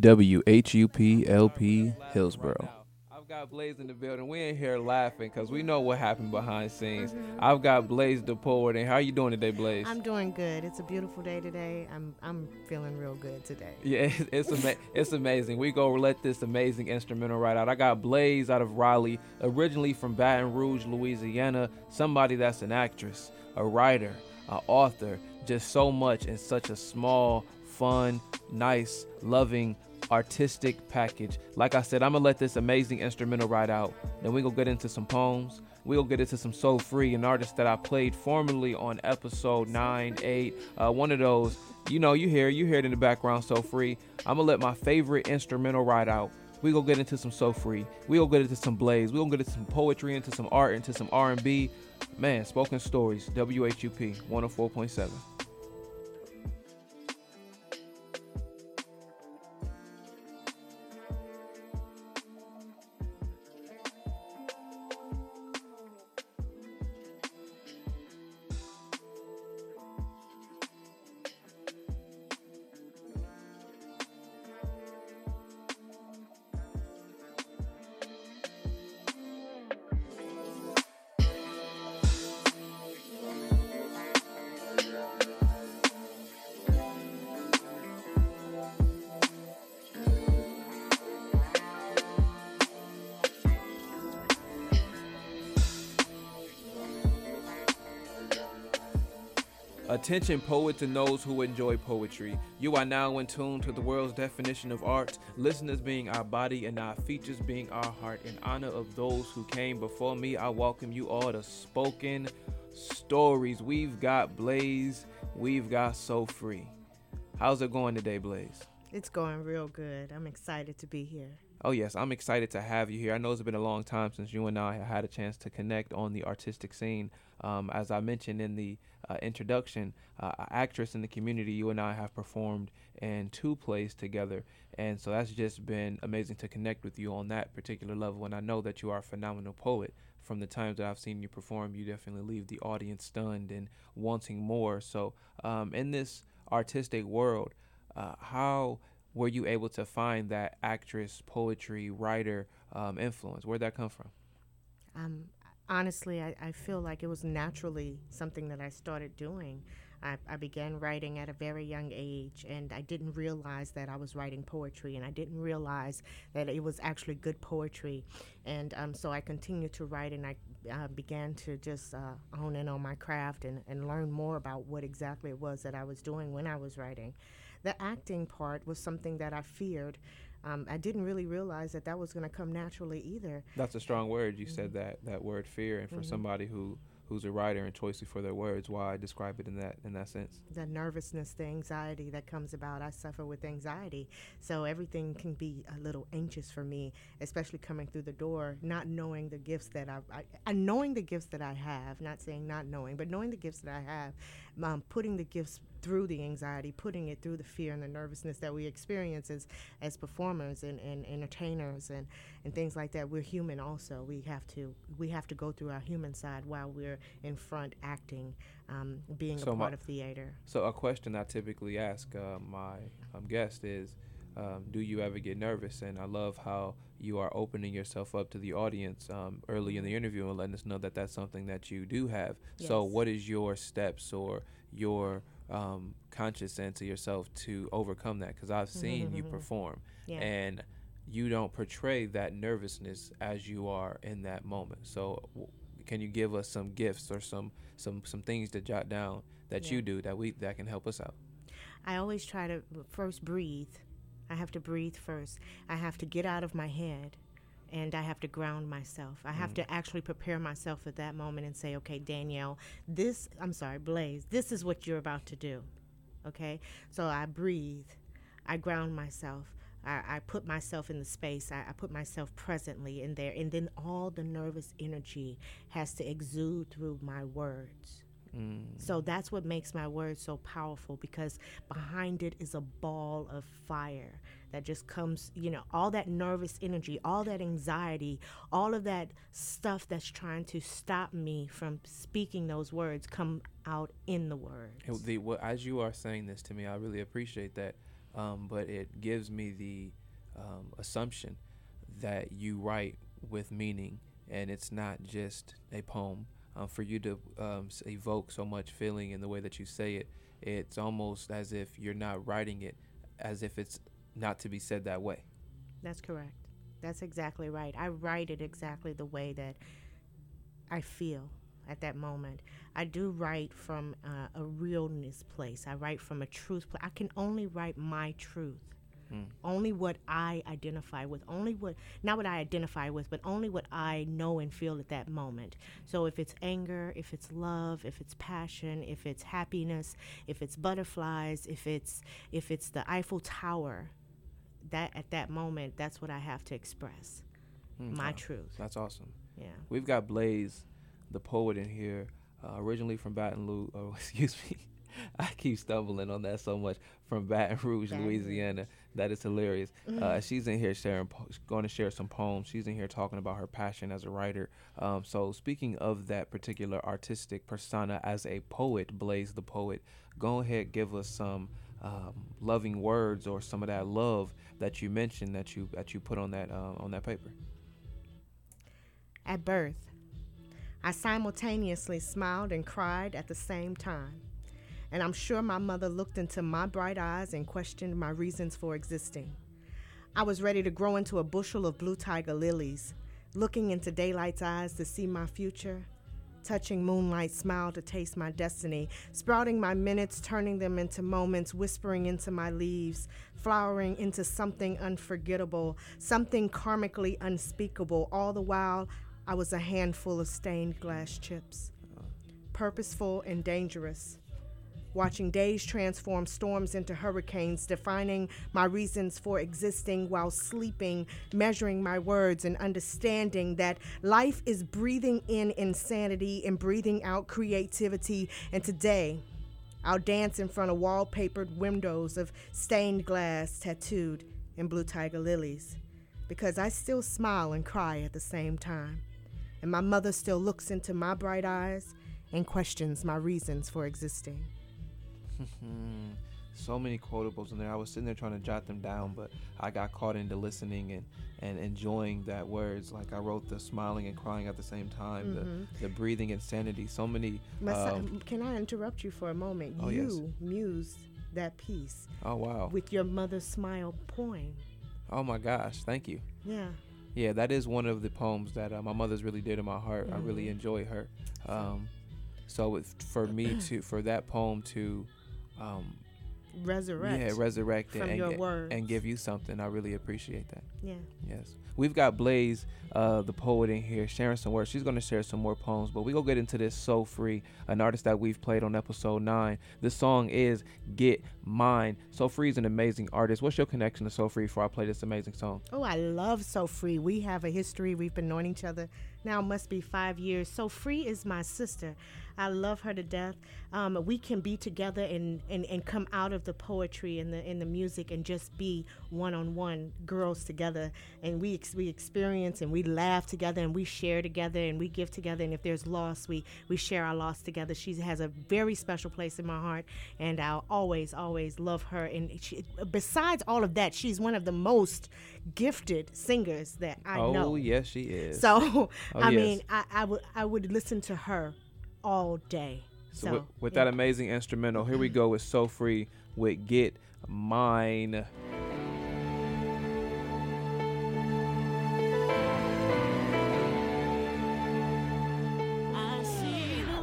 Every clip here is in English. WHUP LP Hillsboro. I've got Blaze in the building. We in here laughing because we know what happened behind scenes. Mm-hmm. I've got Blaze the poet. And how are you doing today, Blaze? I'm doing good. It's a beautiful day today. I'm feeling real good today. Yeah, it's amazing. We go let this amazing instrumental right out. I got Blaze out of Raleigh, originally from Baton Rouge, Louisiana. Somebody that's an actress, a writer, an author, just so much in such a small, fun, nice, loving, artistic package. Like I said, I'm gonna let this amazing instrumental ride out. Then we're gonna get into some poems. We'll get into some Soul Free, an artist that I played formerly on episode 9, 8. One of those, you hear it in the background, Soul Free. I'm gonna let my favorite instrumental ride out. We're gonna get into some Soul Free. We'll get into some Blaze. We'll get into some poetry, into some art, into some R&B. Man, Spoken Stories, WHUP 104.7. Attention poets and those who enjoy poetry. You are now in tune to the world's definition of art, listeners being our body and our features being our heart. In honor of those who came before me, I welcome you all to Spoken Stories. We've got Blaze, we've got Soul Free. How's it going today, Blaze? It's going real good. I'm excited to be here. Oh, yes, I'm excited to have you here. I know it's been a long time since you and I have had a chance to connect on the artistic scene. As I mentioned in the introduction, an actress in the community, you and I have performed in 2 plays together. And so that's just been amazing to connect with you on that particular level. And I know that you are a phenomenal poet. From the times that I've seen you perform, you definitely leave the audience stunned and wanting more. So in this artistic world, how were you able to find that actress, poetry, writer influence? Where'd that come from? Honestly, I feel like it was naturally something that I started doing. I began writing at a very young age, and I didn't realize that I was writing poetry, and I didn't realize that it was actually good poetry. And so I continued to write, and I began to just hone in on my craft and learn more about what exactly it was that I was doing when I was writing. The acting part was something that I feared. I didn't really realize that was going to come naturally either. That's a strong word. You said that word fear, and for somebody who's a writer and choicey for their words, why I describe it in that sense. The nervousness, the anxiety that comes about. I suffer with anxiety, so everything can be a little anxious for me, especially coming through the door, not knowing the gifts that knowing the gifts that I have, not saying not knowing, but knowing the gifts that I have, putting the gifts through the anxiety, putting it through the fear and the nervousness that we experience as performers and entertainers and things like that. We're human also. We have to go through our human side while we're in front acting, being so a part of theater. So a question I typically ask my guest is, do you ever get nervous? And I love how you are opening yourself up to the audience early in the interview and letting us know that that's something that you do have. Yes. So what is your steps or your conscious sense of yourself to overcome that? Because I've seen you perform, and you don't portray that nervousness as you are in that moment. So can you give us some gifts or some things to jot down that you do that can help us out? I always try to first breathe. I have to breathe first. I have to get out of my head, and I have to ground myself. I have to actually prepare myself at that moment and say, okay, Danielle, Blaze, this is what you're about to do, okay? So I breathe. I ground myself. I put myself in the space. I put myself presently in there, and then all the nervous energy has to exude through my words. So that's what makes my words so powerful, because behind it is a ball of fire that just comes, all that nervous energy, all that anxiety, all of that stuff that's trying to stop me from speaking those words come out in the words. As you are saying this to me, I really appreciate that. but it gives me the assumption that you write with meaning and it's not just a poem. For you to evoke so much feeling in the way that you say it, it's almost as if you're not writing it as if it's not to be said that way. That's correct. That's exactly right. I write it exactly the way that I feel at that moment. I do write from a realness place. I write from a truth place. I can only write my truth. Only what I identify with, only what, not what I identify with, but only what I know and feel at that moment. So if it's anger, if it's love, if it's passion, if it's happiness, if it's butterflies, if it's the Eiffel Tower, that at that moment, that's what I have to express, my truth. That's awesome. Yeah. We've got Blaze, the poet, in here, originally from Baton Rouge, I keep stumbling on that so much, from Baton Rouge, Louisiana. That is hilarious. She's in here going to share some poems. She's in here talking about her passion as a writer. So speaking of that particular artistic persona as a poet, Blaze the poet, go ahead, give us some loving words or some of that love that you mentioned that you put on that paper. At birth, I simultaneously smiled and cried at the same time. And I'm sure my mother looked into my bright eyes and questioned my reasons for existing. I was ready to grow into a bushel of blue tiger lilies, looking into daylight's eyes to see my future, touching moonlight's smile to taste my destiny, sprouting my minutes, turning them into moments, whispering into my leaves, flowering into something unforgettable, something karmically unspeakable. All the while, I was a handful of stained glass chips, purposeful and dangerous, watching days transform storms into hurricanes, defining my reasons for existing while sleeping, measuring my words and understanding that life is breathing in insanity and breathing out creativity. And today, I'll dance in front of wallpapered windows of stained glass tattooed in blue tiger lilies, because I still smile and cry at the same time. And my mother still looks into my bright eyes and questions my reasons for existing. So many quotables in there. I was sitting there trying to jot them down, but I got caught into listening and enjoying that words. Like I wrote the smiling and crying at the same time, the breathing insanity. So many. Can I interrupt you for a moment? Oh, you mused that piece. Oh, wow. With your mother's smile poem. Oh, my gosh. Thank you. Yeah. Yeah, that is one of the poems that my mother's really dear to my heart. I really enjoy her. So for that poem to... resurrect from your words and give you something. I really appreciate that. Yeah. Yes. We've got Blaze, the poet, in here sharing some words. She's going to share some more poems, but we're going to get into this So Free, an artist that we've played on episode 9. This song is Get Mine. So Free is an amazing artist. What's your connection to So Free before I play this amazing song? Oh, I love So Free. We have a history. We've been knowing each other now must be 5 years. So Free is my sister. I love her to death. We can be together and come out of the poetry and the music and just be one-on-one girls together. And we experience and we laugh together and we share together and we give together. And if there's loss, we share our loss together. She has a very special place in my heart, and I'll always, always love her. And she, besides all of that, she's one of the most gifted singers that I know. Oh, yes, she is. So... I would listen to her all day. So with that amazing instrumental, here we go with So Free with Get Mine. I see the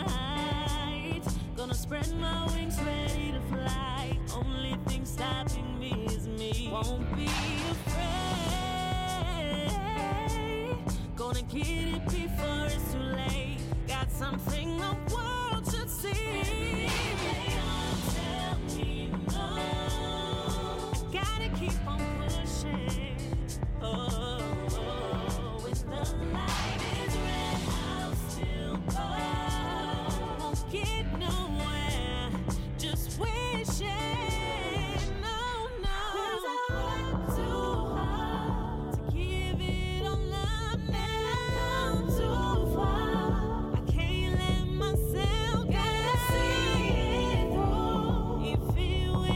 light, gonna spread my wings, ready to fly. Only thing stopping me is me. Won't be afraid. Gonna get it before it's too late. Got something the world should see. They don't tell me no. Gotta keep on pushing. Oh, when the light is red, I'll still go. Won't get nowhere, just wishing. No, no. I work too hard to give it all up. Myself, gotta see it through. If it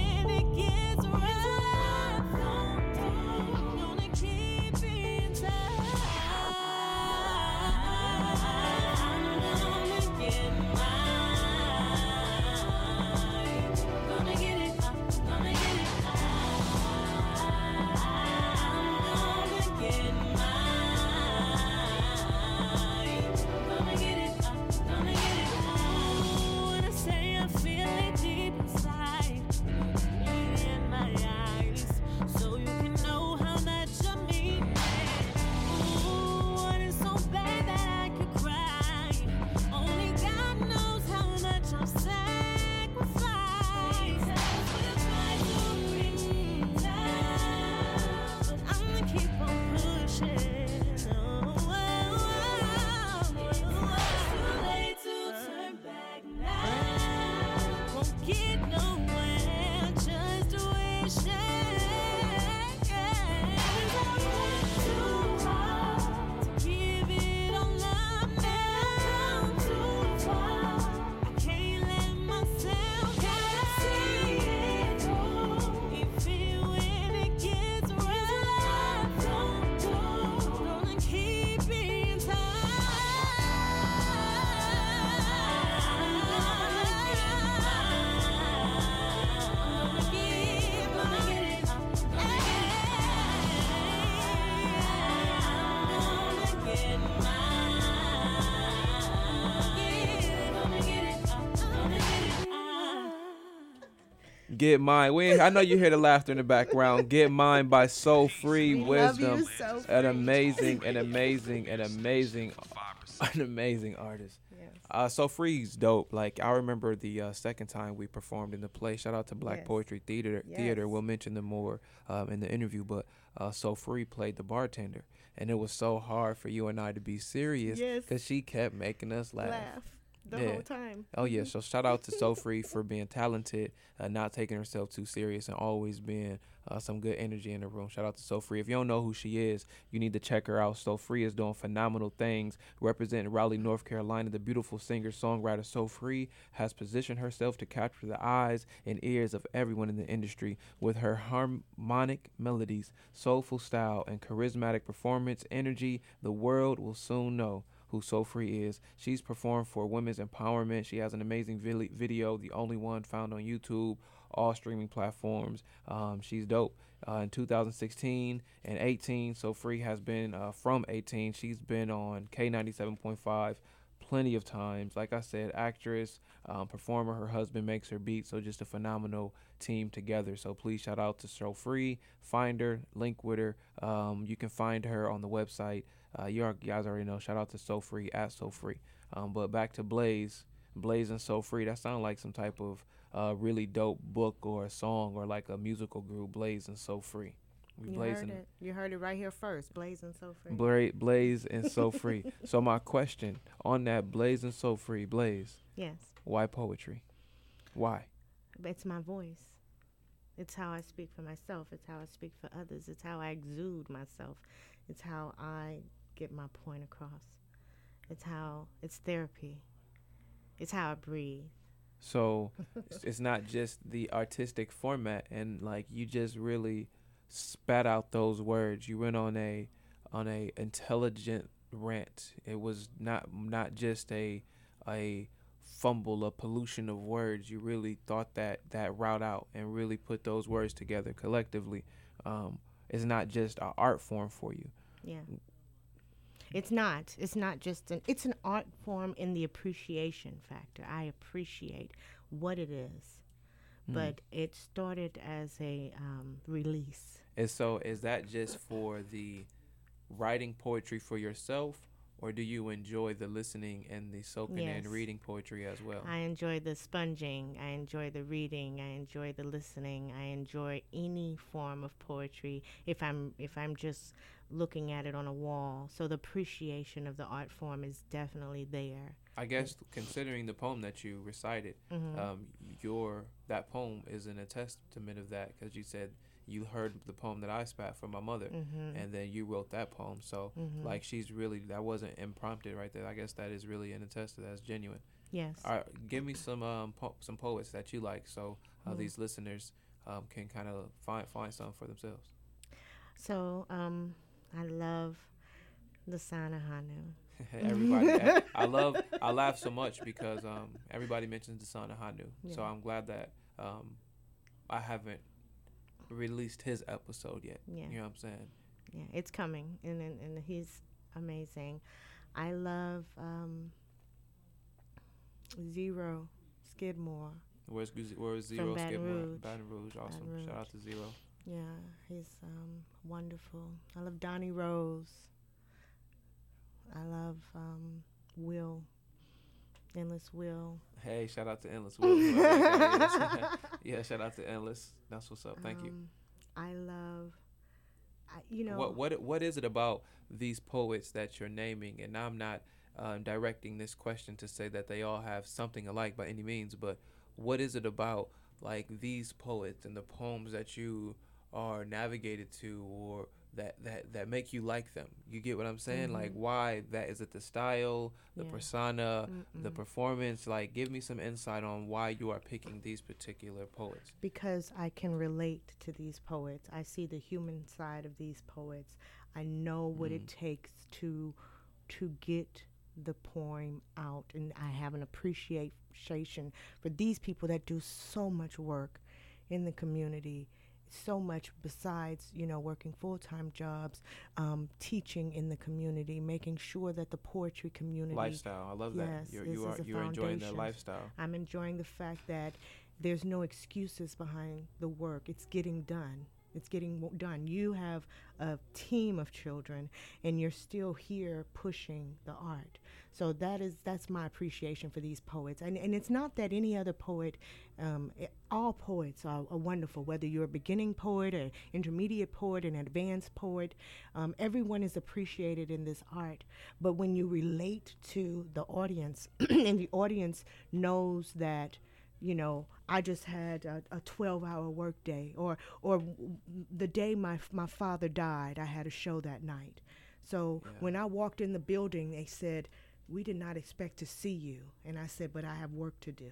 Get Mine. I know you hear the laughter in the background. Get Mine by Soul Free Wisdom. You, Soul Free. An amazing artist. Yes. Soul Free's dope. Like, I remember the second time we performed in the play. Shout out to Black Poetry Theater. Yes. We'll mention them more in the interview, but Soul Free played the bartender. And it was so hard for you and I to be serious because she kept making us laugh. The whole time. Oh, yeah. So shout out to SoulFree for being talented, not taking herself too serious, and always being some good energy in the room. Shout out to SoulFree. If you don't know who she is, you need to check her out. SoulFree is doing phenomenal things, representing Raleigh, North Carolina. The beautiful singer-songwriter SoulFree has positioned herself to capture the eyes and ears of everyone in the industry with her harmonic melodies, soulful style, and charismatic performance energy. The world will soon know who SoulFree is. She's performed for women's empowerment. She has an amazing video, the only one, found on YouTube, all streaming platforms. She's dope. In 2016 and 18, SoulFree has been from 18. She's been on K97.5 plenty of times. Like I said, actress, performer. Her husband makes her beat. So just a phenomenal team together. So please shout out to SoulFree. Find her, link with her. You can find her on the website. You guys already know. Shout out to SoulFree at SoulFree. But back to Blaze and SoulFree. That sounds like some type of really dope book or a song or like a musical group. Blaze and SoulFree. You heard it right here first. Blaze and SoulFree. Blaze and SoulFree. So my question on that, Blaze and SoulFree. Blaze. Yes. Why poetry? Why? It's my voice. It's how I speak for myself. It's how I speak for others. It's how I exude myself. It's how I get my point across. It's therapy. It's how I breathe. So it's not just the artistic format, and like you just really spat out those words. You went on a intelligent rant. It was not just a fumble, a pollution of words. You really thought that route out and really put those words together collectively. It's not just an art form for you. Yeah. It's not just it's an art form in the appreciation factor. I appreciate what it is, but it started as a release. And so is that just for the writing poetry for yourself, or do you enjoy the listening and the soaking and reading poetry as well? I enjoy the sponging. I enjoy the reading. I enjoy the listening. I enjoy any form of poetry if I'm just looking at it on a wall. So the appreciation of the art form is definitely there. I guess considering the poem that you recited, that poem is an testament of that, because you said you heard the poem that I spat for my mother, and then you wrote that poem. So like she's really, that wasn't impromptu right there. I guess that is really an testament. That's genuine. Yes. All right, give me some poets that you like, so these listeners can kind of find some for themselves. So I love Asana Hanu. Everybody, I laugh so much because everybody mentions Asana Hanu. Yeah. So I'm glad that I haven't released his episode yet. Yeah. You know what I'm saying? Yeah, it's coming, and he's amazing. I love Zero Skidmore. Where's Zero Skidmore? Baton Rouge, awesome. Baton Rouge. Shout out to Zero. Yeah, he's wonderful. I love Donny Rose. I love Will. Endless Will. Hey, shout out to Endless Will. Yeah, shout out to Endless. That's what's up. Thank you. I love, you know. What is it about these poets that you're naming? And I'm not directing this question to say that they all have something alike by any means, but what is it about like these poets and the poems that you are navigated to, or that make you like them? You get what I'm saying? Like, why that? Is it the style, the persona, the performance? Like, give me some insight on why you are picking these particular poets. Because I can relate to these poets. I see the human side of these poets. I know what it takes to get the poem out, and I have an appreciation for these people that do so much work in the community, so much besides, you know, working full-time jobs, teaching in the community, making sure that the poetry community lifestyle. I love that. Yes, you are enjoying that lifestyle. I'm enjoying the fact that There's no excuses behind the work. It's getting done. It's getting done. You have a team of children, and you're still here pushing the art. So that's my appreciation for these poets. And it's not that any other poet, all poets are wonderful, whether you're a beginning poet, an intermediate poet, an advanced poet. Everyone is appreciated in this art. But when you relate to the audience, and the audience knows that, you know, I just had a 12-hour workday, or the day my father died, I had a show that night. So when I walked in the building, they said, "We did not expect to see you." And I said, "But I have work to do.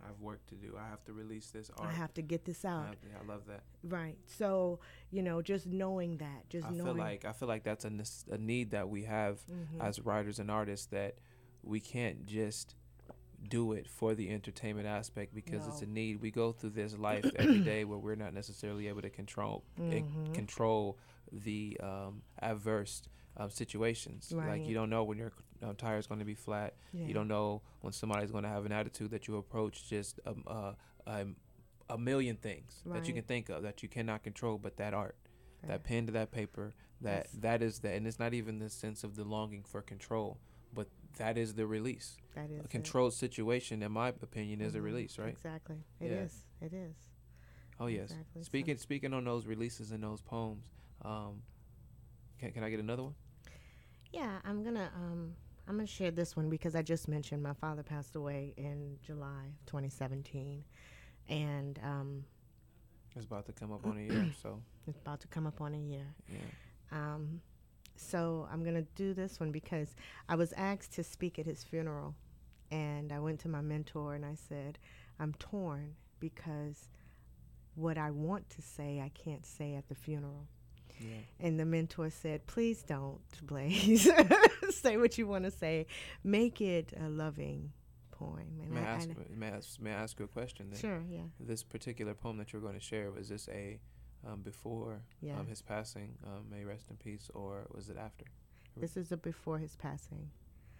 I have work to do. I have to release this art. I have to get this out." I love that. Right. So, you know, just knowing that, I feel like that's a need that we have as writers and artists, that we can't just do it for the entertainment aspect, because it's a need. We go through this life every day where we're not necessarily able to control the adverse situations. Right. Like, you don't know when your tire is going to be flat. Yeah. You don't know when somebody's going to have an attitude that you approach. Just a million things that you can think of that you cannot control, but that art, that pen to that paper, that is that. And it's not even the sense of the longing for control, but that is the release. That is a controlled situation, in my opinion, is a release, right? Exactly. It is. Oh, yes. Exactly. Speaking on those releases and those poems, can I get another one? Yeah, I'm gonna share this one because I just mentioned my father passed away in July of 2017, and it's about to come up on a year. So it's about to come up on a year. Yeah. So I'm going to do this one because I was asked to speak at his funeral, and I went to my mentor and I said, "I'm torn because what I want to say, I can't say at the funeral." Yeah. And the mentor said, "Please don't, Blaze. Say what you want to say. Make it a loving poem." And may I ask you a question then? Sure, yeah. This particular poem that you're going to share, was this a before his passing, may rest in peace, or was it after? This is before his passing.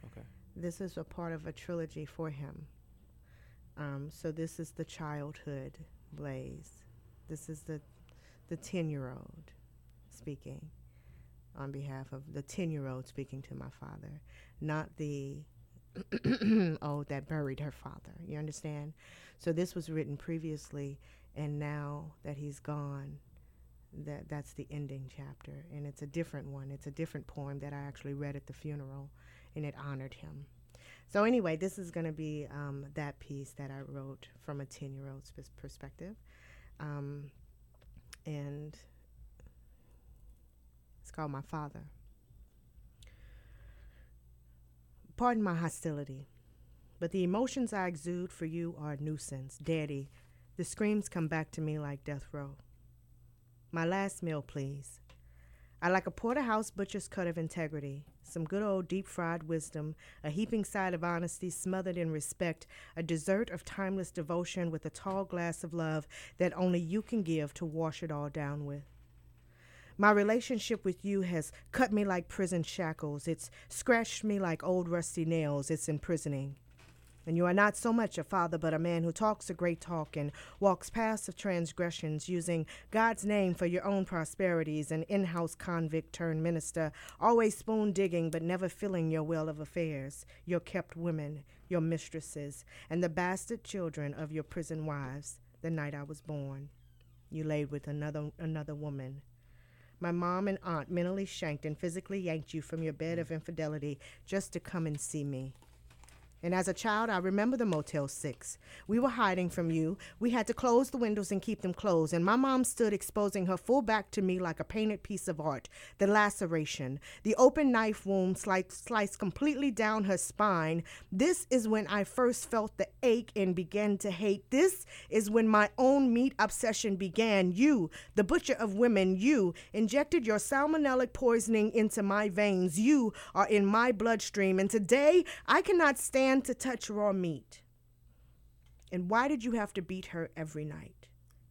Okay. This is a part of a trilogy for him. So this is the childhood Blaze. This is the 10-year-old speaking on behalf of the 10-year-old speaking to my father, not the old that buried her father. You understand? So this was written previously, and now that he's gone, that's the ending chapter, and it's a different one. It's a different poem that I actually read at the funeral, and it honored him. So anyway, this is going to be that piece that I wrote from a 10-year-old's perspective, and it's called "My Father." Pardon my hostility, but the emotions I exude for you are a nuisance. Daddy, the screams come back to me like death row. My last meal, please. I like a porterhouse butcher's cut of integrity, some good old deep-fried wisdom, a heaping side of honesty smothered in respect, a dessert of timeless devotion with a tall glass of love that only you can give to wash it all down with. My relationship with you has cut me like prison shackles. It's scratched me like old rusty nails. It's imprisoning. And you are not so much a father, but a man who talks a great talk and walks past of transgressions, using God's name for your own prosperities, an in-house convict turned minister, always spoon digging but never filling your well of affairs, your kept women, your mistresses, and the bastard children of your prison wives. The night I was born, you laid with another woman. My mom and aunt mentally shanked and physically yanked you from your bed of infidelity just to come and see me. And as a child, I remember the Motel 6. We were hiding from you. We had to close the windows and keep them closed. And my mom stood exposing her full back to me like a painted piece of art. The laceration, the open knife wound sliced completely down her spine. This is when I first felt the ache and began to hate. This is when my own meat obsession began. You, the butcher of women, you injected your salmonellic poisoning into my veins. You are in my bloodstream. And today, I cannot stand to touch raw meat. And why did you have to beat her every night?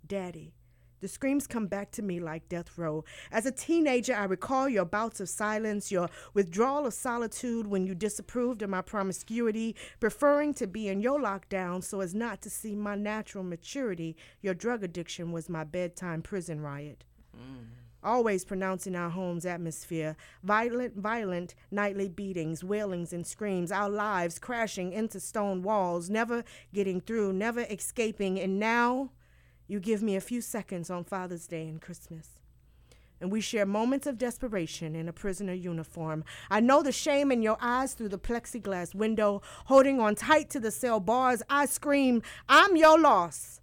Daddy, The screams come back to me like death row. As a teenager, I recall your bouts of silence, your withdrawal of solitude when you disapproved of my promiscuity, preferring to be in your lockdown so as not to see my natural maturity. Your drug addiction was my bedtime prison riot. Mm. Always pronouncing our home's atmosphere. Violent nightly beatings, wailings and screams, our lives crashing into stone walls, never getting through, never escaping, and now... You give me a few seconds on Father's Day and Christmas. And we share moments of desperation in a prisoner uniform. I know the shame in your eyes through the plexiglass window, holding on tight to the cell bars. I scream, I'm your loss.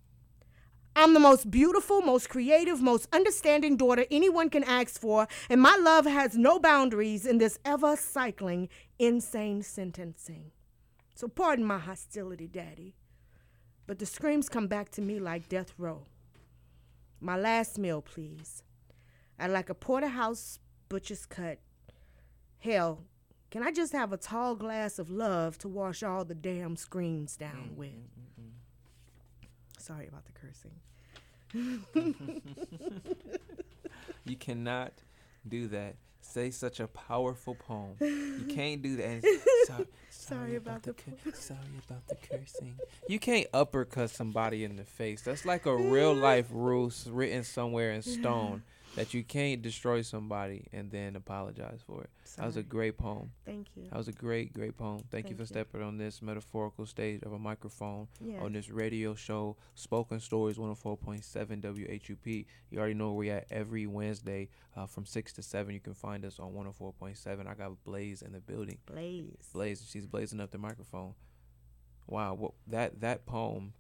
I'm the most beautiful, most creative, most understanding daughter anyone can ask for, and my love has no boundaries in this ever-cycling, insane sentencing. So pardon my hostility, Daddy. But the screams come back to me like death row. My last meal, please. I'd like a porterhouse butcher's cut. Hell, can I just have a tall glass of love to wash all the damn screams down with? Sorry about the cursing. You cannot do that. Say such a powerful poem. You can't do that. Sorry about the cursing. You can't uppercut somebody in the face. That's like a real life rule written somewhere in stone that you can't destroy somebody and then apologize for it. Sorry. That was a great poem. Thank you. That was a great, great poem. Thank you for stepping on this metaphorical stage of a microphone on this radio show, Spoken Stories 104.7 WHUP. You already know where we at every Wednesday from 6 to 7. You can find us on 104.7. I got Blaze in the building. Blaze. She's blazing up the microphone. Wow. Well, that poem...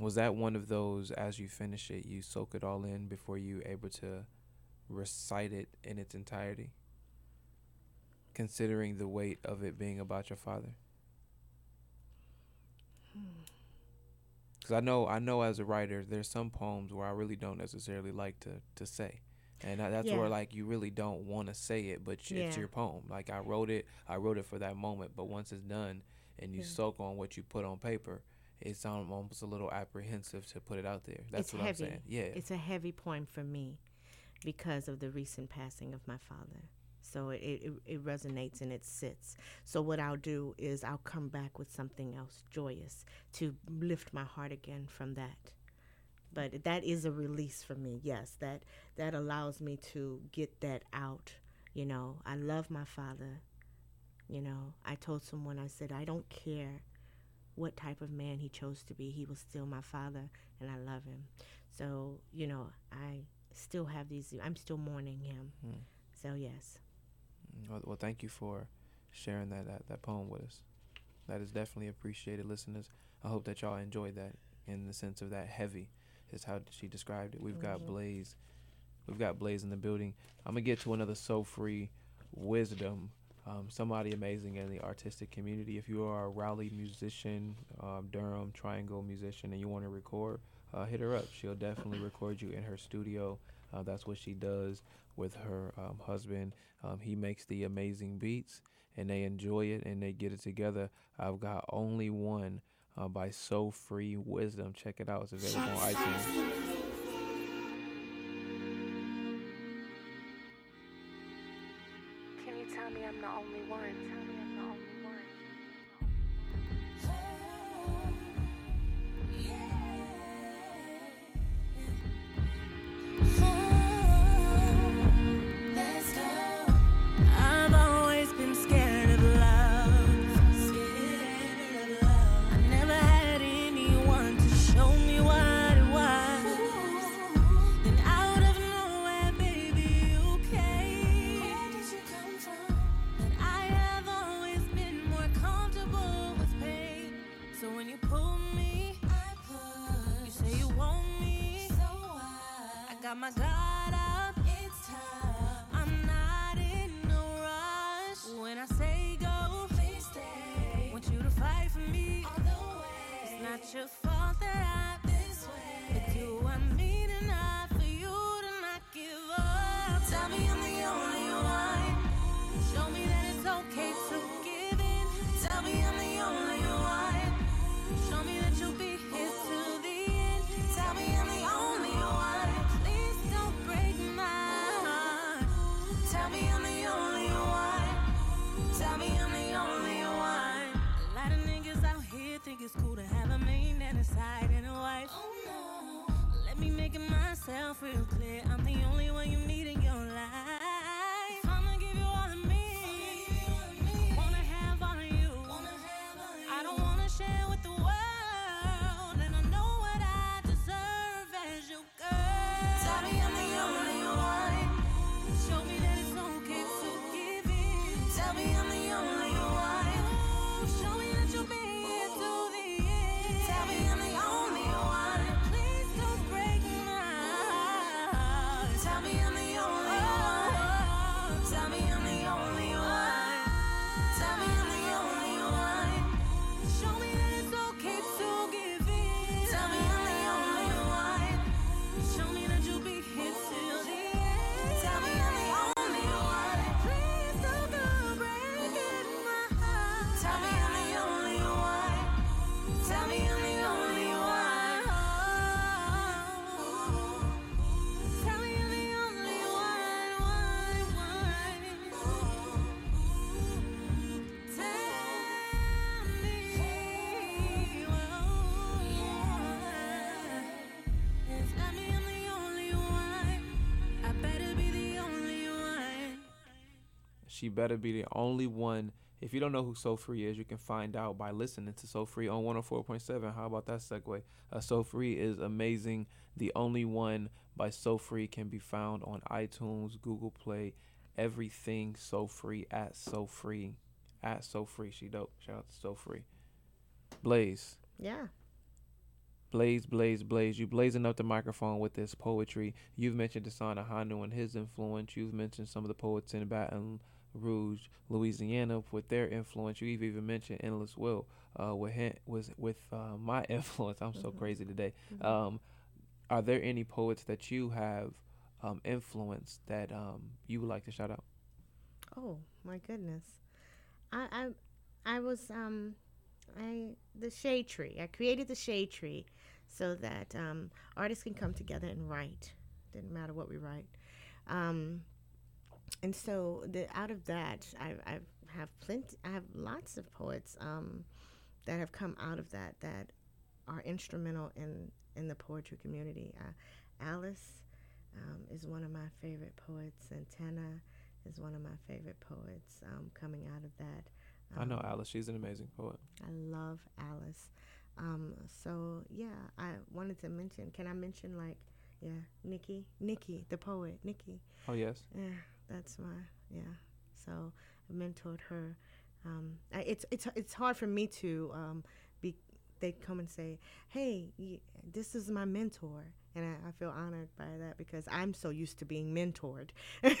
Was that one of those, as you finish it, you soak it all in before you able to recite it in its entirety? Considering the weight of it being about your father? Because I know as a writer, there's some poems where I really don't necessarily like to say. And that's where, like, you really don't want to say it, but it's your poem. Like, I wrote it for that moment. But once it's done and you soak on what you put on paper, it's almost a little apprehensive to put it out there. That's what I'm saying. Yeah. It's a heavy poem for me because of the recent passing of my father. So it resonates and it sits. So what I'll do is I'll come back with something else joyous to lift my heart again from that. But that is a release for me. Yes, that allows me to get that out. You know, I love my father. You know, I told someone, I said, I don't care what type of man he chose to be. He was still my father, and I love him. So, you know, I still have these, I'm still mourning him. Mm. So, yes. Well, thank you for sharing that poem with us. That is definitely appreciated, listeners. I hope that y'all enjoyed that in the sense of that heavy is how she described it. We've got Blaze in the building. I'm going to get to another SoulFree wisdom. Somebody amazing in the artistic community. If you are a Raleigh musician, Durham Triangle musician, and you want to record, hit her up. She'll definitely record you in her studio. That's what she does with her husband. He makes the amazing beats, and they enjoy it, and they get it together. I've got Only One by SoulFree Wisdom. Check it out. It's available on iTunes. Tell me I'm the only one. She better be the only one. If you don't know who SoulFree is, you can find out by listening to SoulFree on 104.7. How about that segue? SoulFree is amazing. The Only One by SoulFree can be found on iTunes, Google Play, everything SoulFree, at SoulFree. At SoulFree. She dope. Shout out to SoulFree. Blaze. Yeah. Blaze, Blaze, Blaze. You blazing up the microphone with this poetry. You've mentioned Asana Hanu and his influence. You've mentioned some of the poets in Baton Rouge, Louisiana, with their influence. You've even mentioned Endless Will with my influence. I'm so crazy today. Are there any poets that you have influenced that you would like to shout out? Oh, my goodness. I created the Shade Tree so that artists can come together and write. Didn't matter what we write. And so out of that, I have lots of poets that have come out of that are instrumental in the poetry community. Alice is one of my favorite poets, and Tana is one of my favorite poets coming out of that. I know Alice. She's an amazing poet. I love Alice. I wanted to mention. Can I mention Nikki, the poet, Nikki? Oh yes. Yeah, that's my So I mentored her. It's hard for me to be. They come and say, "Hey, this is my mentor," and I feel honored by that because I'm so used to being mentored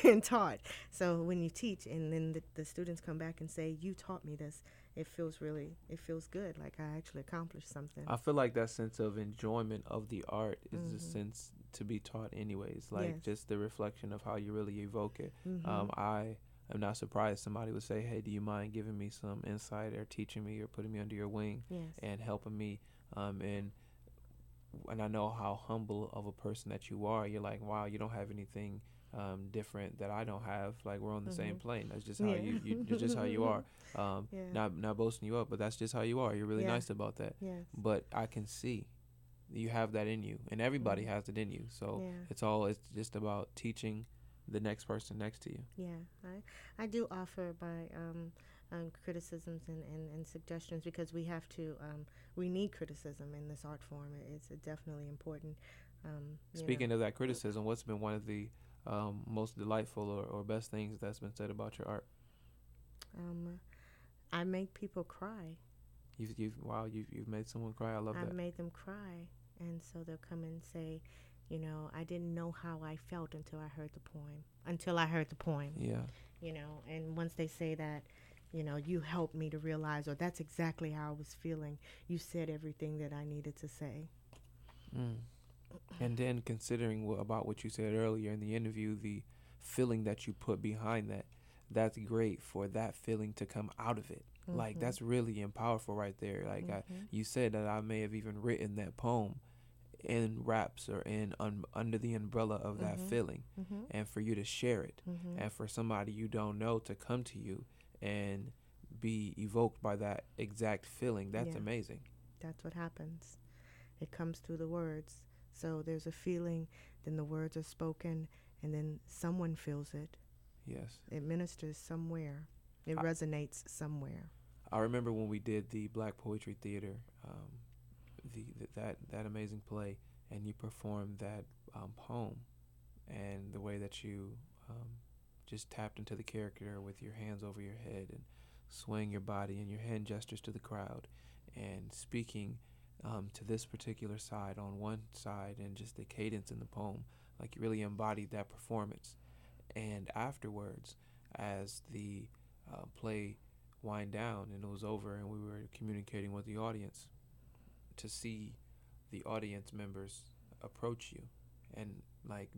and taught. So when you teach, and then the students come back and say, "You taught me this," it feels good. Like I actually accomplished something. I feel like that sense of enjoyment of the art is the sense to be taught, anyways. Just the reflection of how you really evoke it. Mm-hmm. I'm not surprised somebody would say, "Hey, do you mind giving me some insight or teaching me or putting me under your wing and helping me?" And I know how humble of a person that you are. You're like, "Wow, you don't have anything different that I don't have. Like we're on the same plane. That's just how that's just how you are." Not boasting you up, but that's just how you are. You're really nice about that. Yes. But I can see you have that in you, and everybody has it in you. So it's just about teaching the next person next to you. I do offer by criticisms and suggestions because we have to we need criticism in this art form. It's definitely important. Speaking of that criticism, what's been one of the most delightful or best things that's been said about your art? I make people cry. You've made someone cry. I love that. I've made them cry, and so they'll come and say, "I didn't know how I felt until I heard the poem." Yeah. And once they say that, "You helped me to realize," or "That's exactly how I was feeling. You said everything that I needed to say." Mm. And then considering about what you said earlier in the interview, the feeling that you put behind that, that's great for that feeling to come out of it. Mm-hmm. That's really powerful right there. You said that I may have even written that poem in wraps or in under the umbrella of that feeling, and for you to share it, and for somebody you don't know to come to you and be evoked by that exact feeling, that's amazing. That's what happens. It comes through the words. So there's a feeling, then the words are spoken, and then someone feels it. Yes. It ministers somewhere. It resonates somewhere. I remember when we did the Black Poetry Theater, that amazing play, and you performed that poem, and the way that you just tapped into the character with your hands over your head and swaying your body and your hand gestures to the crowd and speaking to this particular side on one side, and just the cadence in the poem, you really embodied that performance. And afterwards, as the play wind down and it was over and we were communicating with the audience, to see the audience members approach you and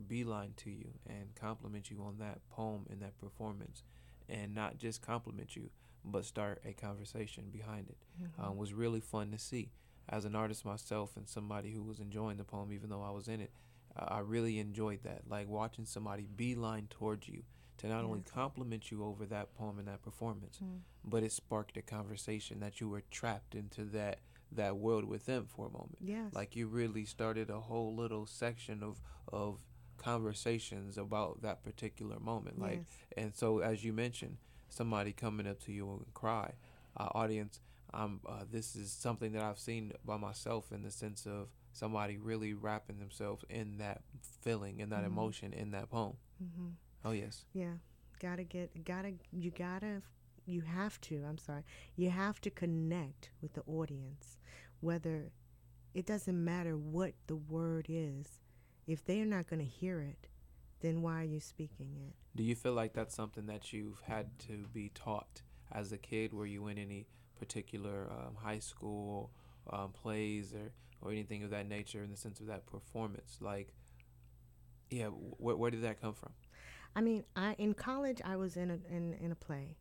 beeline to you and compliment you on that poem and that performance, and not just compliment you but start a conversation behind it, was really fun to see. As an artist myself and somebody who was enjoying the poem even though I was in it, I really enjoyed that, watching somebody beeline towards you to not only compliment you over that poem and that performance, but it sparked a conversation that you were trapped into that world with them for a moment. Yes. You really started a whole little section of conversations about that particular moment. And so as you mentioned, somebody coming up to you and cry. Audience, this is something that I've seen by myself in the sense of somebody really wrapping themselves in that feeling, in that mm-hmm. emotion, in that poem. Mm-hmm. Oh, yes. Yeah. You have to connect with the audience. Whether, it doesn't matter what the word is. If they're not going to hear it, then why are you speaking it? Do you feel like that's something that you've had to be taught as a kid? Were you in any particular high school plays or anything of that nature in the sense of that performance? Like, yeah, where did that come from? I mean, in college I was in a play,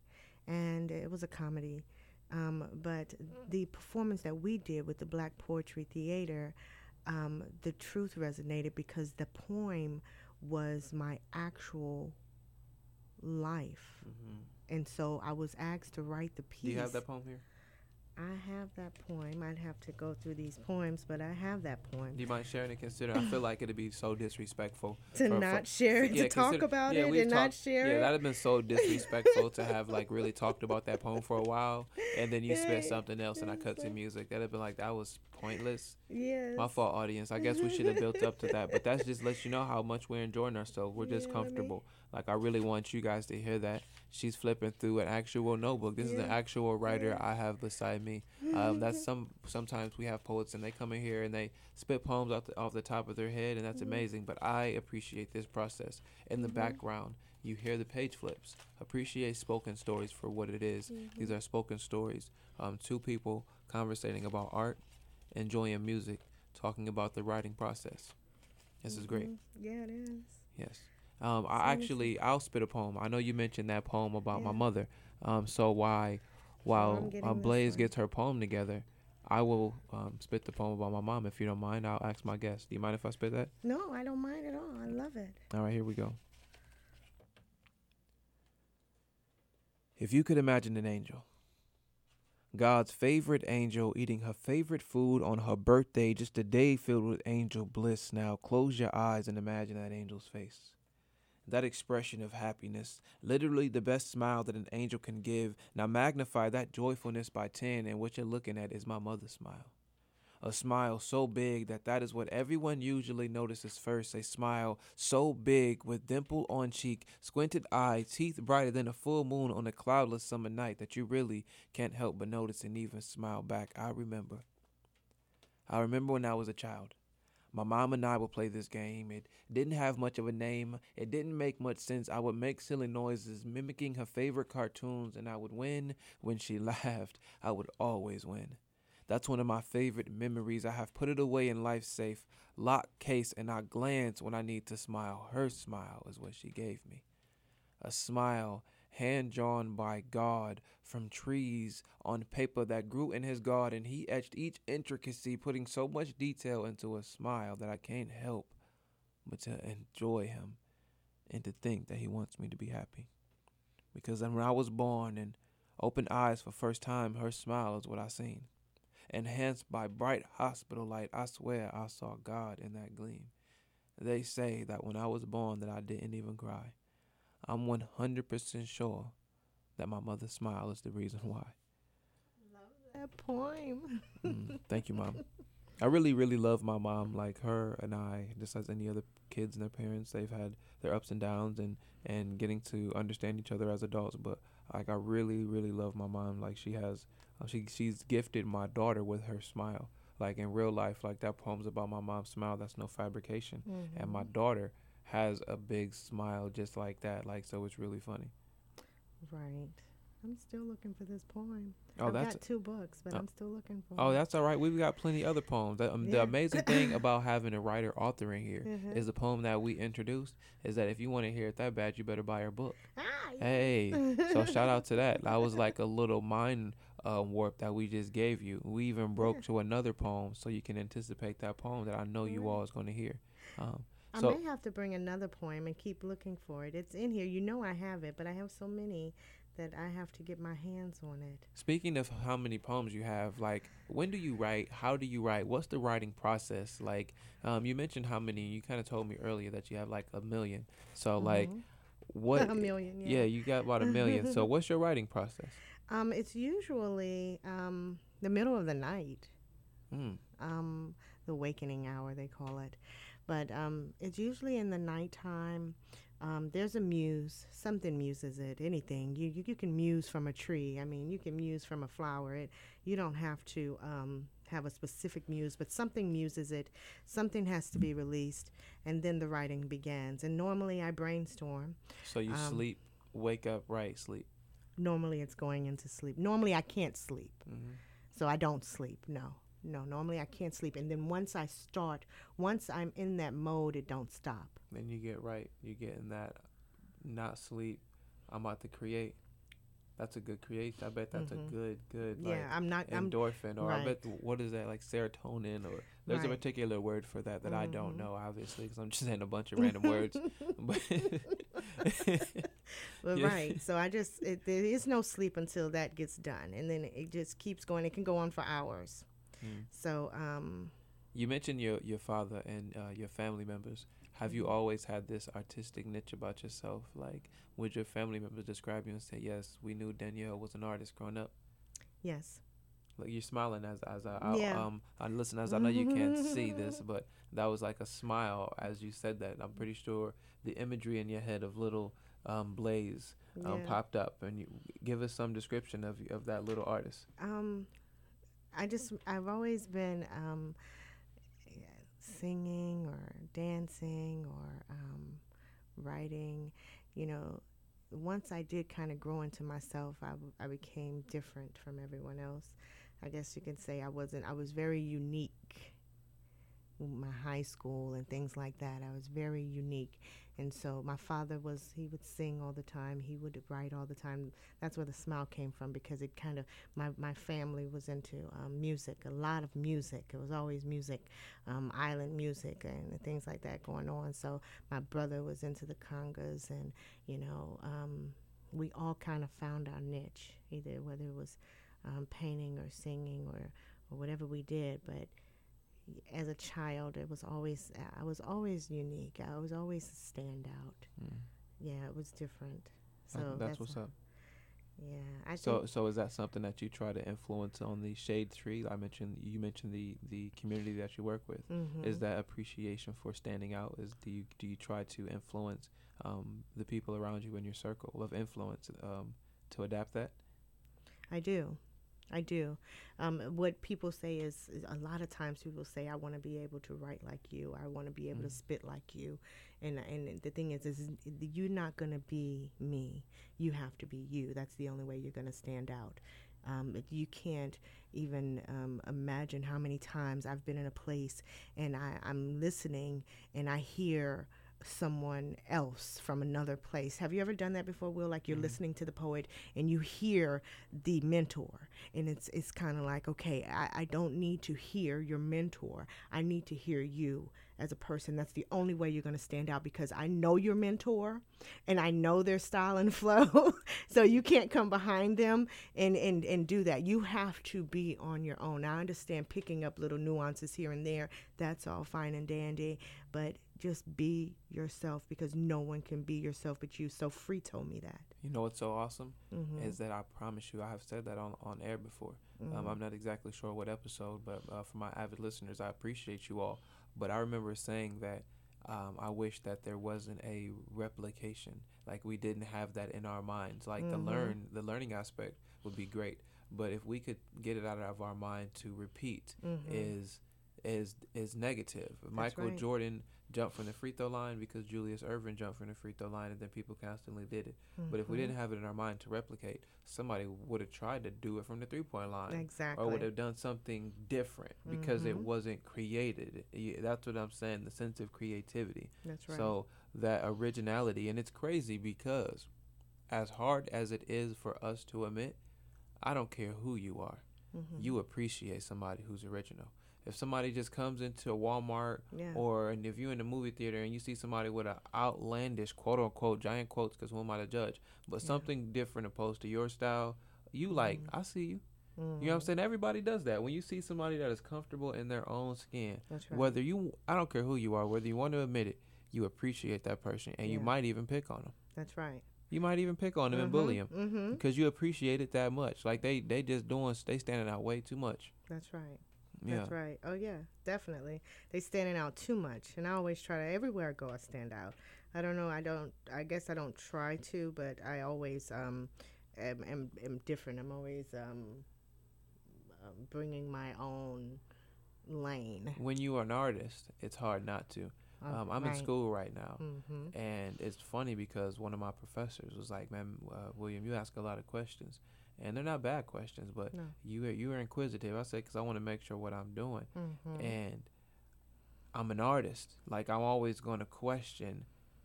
and it was a comedy, but the performance that we did with the Black Poetry Theater, the truth resonated because the poem was my actual life. Mm-hmm. And so I was asked to write the piece. Do you have that poem here? I have that poem. I'd have to go through these poems, but I have that poem. Do you mind sharing and consider? I feel like it'd be so disrespectful to not share it. Yeah, that'd have been so disrespectful to have like really talked about that poem for a while, and then you said something else, and I cut to music. That'd have been like, that was pointless. Yes. My fault, audience. I guess we should have built up to that, but that just lets you know how much we're enjoying ourselves. We're just comfortable. Like, I really want you guys to hear that. She's flipping through an actual notebook. This is an actual writer I have beside me. That's sometimes we have poets and they come in here and they spit poems off the top of their head, and that's amazing. But I appreciate this process. In the background, you hear the page flips. Appreciate spoken stories for what it is. These are spoken stories. Two people conversating about art, enjoying music, talking about the writing process. This is great. Yeah, it is. Yes. I'll spit a poem. I know you mentioned that poem about my mother. While Blaze gets her poem together, I will spit the poem about my mom. If you don't mind, I'll ask my guest. Do you mind if I spit that? No, I don't mind at all. I love it. All right, here we go. If you could imagine an angel, God's favorite angel, eating her favorite food on her birthday, just a day filled with angel bliss. Now close your eyes and imagine that angel's face. That expression of happiness, literally the best smile that an angel can give. Now magnify that joyfulness by 10, and what you're looking at is my mother's smile. A smile so big that is what everyone usually notices first. A smile so big with dimple on cheek, squinted eye, teeth brighter than a full moon on a cloudless summer night that you really can't help but notice and even smile back. I remember when I was a child. My mom and I would play this game. It didn't have much of a name. It didn't make much sense. I would make silly noises mimicking her favorite cartoons, and I would win. When she laughed, I would always win. That's one of my favorite memories. I have put it away in life safe, lock case, and I glance when I need to smile. Her smile is what she gave me. A smile hand-drawn by God from trees on paper that grew in his garden. He etched each intricacy, putting so much detail into a smile that I can't help but to enjoy him and to think that he wants me to be happy. Because when I was born and opened eyes for first time, her smile is what I seen. Enhanced by bright hospital light, I swear I saw God in that gleam. They say that when I was born that I didn't even cry. I'm 100% sure that my mother's smile is the reason why. Love that poem. Thank you, Mom. I really, really love my mom. Like, her and I, just as any other kids and their parents, they've had their ups and downs and getting to understand each other as adults. But, like, I really, really love my mom. Like, she has, she's gifted my daughter with her smile. Like, in real life, like, that poem's about my mom's smile. That's no fabrication. Mm-hmm. And my daughter has a big smile just like that, like, so it's really funny. Right. I'm still looking for this poem. I've got two books, but I'm still looking for it. Oh, that's all right. We've got plenty other poems. The amazing thing about having a writer author in here is the poem that we introduced is that if you want to hear it that bad, you better buy her book. Hey, so shout out to that. That was like a little mind warp that we just gave you. We even broke to another poem so you can anticipate that poem that I know you all is going to hear. So I may have to bring another poem and keep looking for it. It's in here. You know I have it, but I have so many that I have to get my hands on it. Speaking of how many poems you have, like, when do you write? How do you write? What's the writing process? Like, you mentioned how many. You kind of told me earlier that you have, like, a million. So, like, what about a million? Yeah, you got about a million. So what's your writing process? It's usually the middle of the night, the wakening hour they call it, but it's usually in the nighttime. There's a muse. Something muses it. Anything. You can muse from a tree. I mean, you can muse from a flower. You don't have to have a specific muse, but something muses it. Something has to be released, and then the writing begins. And normally I brainstorm. So you sleep, wake up, write, sleep. Normally it's going into sleep. Normally I can't sleep. Mm-hmm. So I don't sleep, no. Normally I can't sleep. And then once I'm in that mode, it don't stop. Then you get right. You get in that not sleep. I'm about to create. That's a good create. I bet that's a good yeah, like I'm not, endorphin. Or right. I bet, what is that, like serotonin? Or there's a particular word for that I don't know, obviously, because I'm just saying a bunch of random words. But well, yeah. Right. So there is no sleep until that gets done. And then it just keeps going. It can go on for hours. Mm. So. You mentioned your father and your family members. Have you always had this artistic niche about yourself? Like, would your family members describe you and say, yes, we knew Danielle was an artist growing up? Yes. Like, you're smiling as I know you can't see this, but that was like a smile as you said that. I'm pretty sure the imagery in your head of little Blaze popped up. And you, give us some description of that little artist. I've always been... singing or dancing or writing, once I did kind of grow into myself, I became different from everyone else. I guess you can say I was very unique in my high school and things like that. I was very unique. And so my father he would sing all the time. He would write all the time. That's where the smile came from, because it kind of, my family was into music, a lot of music. It was always music, island music and things like that going on. So my brother was into the congas and, we all kind of found our niche, either whether it was painting or singing or whatever we did. But as a child, I was always unique. I was always a standout. Mm. Yeah, it was different. So that's what's up. Yeah, so is that something that you try to influence on the Shade Tree? You mentioned the community that you work with. Mm-hmm. Is that appreciation for standing out? Do you try to influence the people around you in your circle of influence to adapt that? I do. What people say is a lot of times people say, I want to be able to write like you. I want to be able to spit like you. And the thing is you're not going to be me. You have to be you. That's the only way you're going to stand out. You can't even imagine how many times I've been in a place and I'm listening and I hear someone else from another place. Have you ever done that before, Will? Like you're listening to the poet and you hear the mentor, and it's kind of like, okay, I don't need to hear your mentor. I need to hear you as a person. That's the only way you're going to stand out, because I know your mentor and I know their style and flow. So you can't come behind them and do that. You have to be on your own. I understand picking up little nuances here and there. That's all fine and dandy, but just be yourself, because no one can be yourself but you. So Free told me that. You know what's so awesome is that I promise you, I have said that on air before. I'm not exactly sure what episode, but for my avid listeners, I appreciate you all. But I remember saying that I wish that there wasn't a replication. Like, we didn't have that in our minds. Like the learning aspect would be great, but if we could get it out of our mind to repeat is negative. That's Michael right. Jordan jumped from the free throw line because Julius Erving jumped from the free throw line, and then people constantly did it. But if we didn't have it in our mind to replicate, somebody would have tried to do it from the three-point line. Exactly. Or would have done something different because it wasn't created. That's what I'm saying, the sense of creativity. That's right. So that originality, and it's crazy because as hard as it is for us to admit, I don't care who you are, you appreciate somebody who's original. If somebody just comes into a Walmart or if you're in the movie theater and you see somebody with an outlandish, quote-unquote, giant quotes, because who am I to judge, but something different opposed to your style, you like, I see you. You know what I'm saying? Everybody does that. When you see somebody that is comfortable in their own skin, that's right. I don't care who you are, whether you want to admit it, you appreciate that person, and you might even pick on them. That's right. You might even pick on them and bully them because you appreciate it that much. Like they just they standing out way too much. That's right. Yeah. That's right. Oh, yeah, definitely. They standing out too much. And I always try to, everywhere I go, I stand out. I don't know. I guess I don't try to, but I always am different. I'm always bringing my own lane. When you are an artist, it's hard not to. I'm in school right now, and it's funny because one of my professors was like, "Man, William, you ask a lot of questions, and they're not bad questions, but you are inquisitive." I said, "Because I want to make sure what I'm doing, and I'm an artist. Like I'm always going to question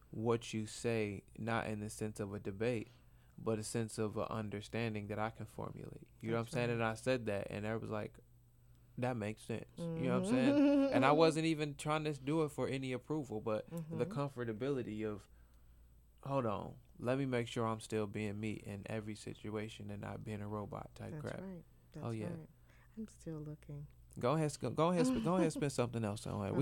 what you say, not in the sense of a debate, but a sense of an understanding that I can formulate. You know what I'm saying?" And I said that, and I was like, that makes sense. You know what I'm saying? And I wasn't even trying to do it for any approval, but the comfortability of, hold on, let me make sure I'm still being me in every situation and not being a robot type crap. Right. That's right. I'm still looking. Go ahead, spend something else on it.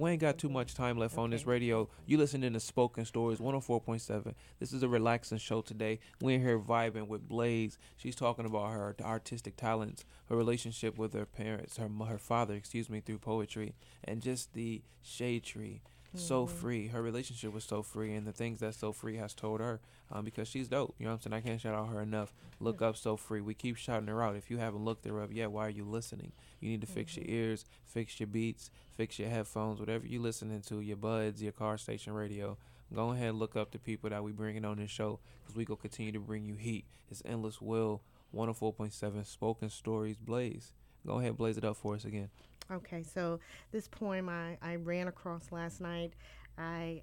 We ain't got too much time left on this radio. You listening to Spoken Stories 104.7. This is a relaxing show today. We're in here vibing with Blaze. She's talking about her artistic talents, her relationship with her parents, her father, through poetry, and just the Shade Tree. SoulFree, her relationship with SoulFree and the things that SoulFree has told her, because she's dope. You know what I'm saying? I can't shout out her enough. Look up SoulFree. We keep shouting her out. If you haven't looked her up yet, why are you listening? You need to fix your ears, fix your beats, fix your headphones, whatever you listening to, your buds, your car station radio. Go ahead and look up the people that we bringing on this show, because we gonna continue to bring you heat. It's Endless Will, 104.7 Spoken Stories, Blaze. Go ahead, blaze it up for us again. Okay, so this poem I ran across last night. I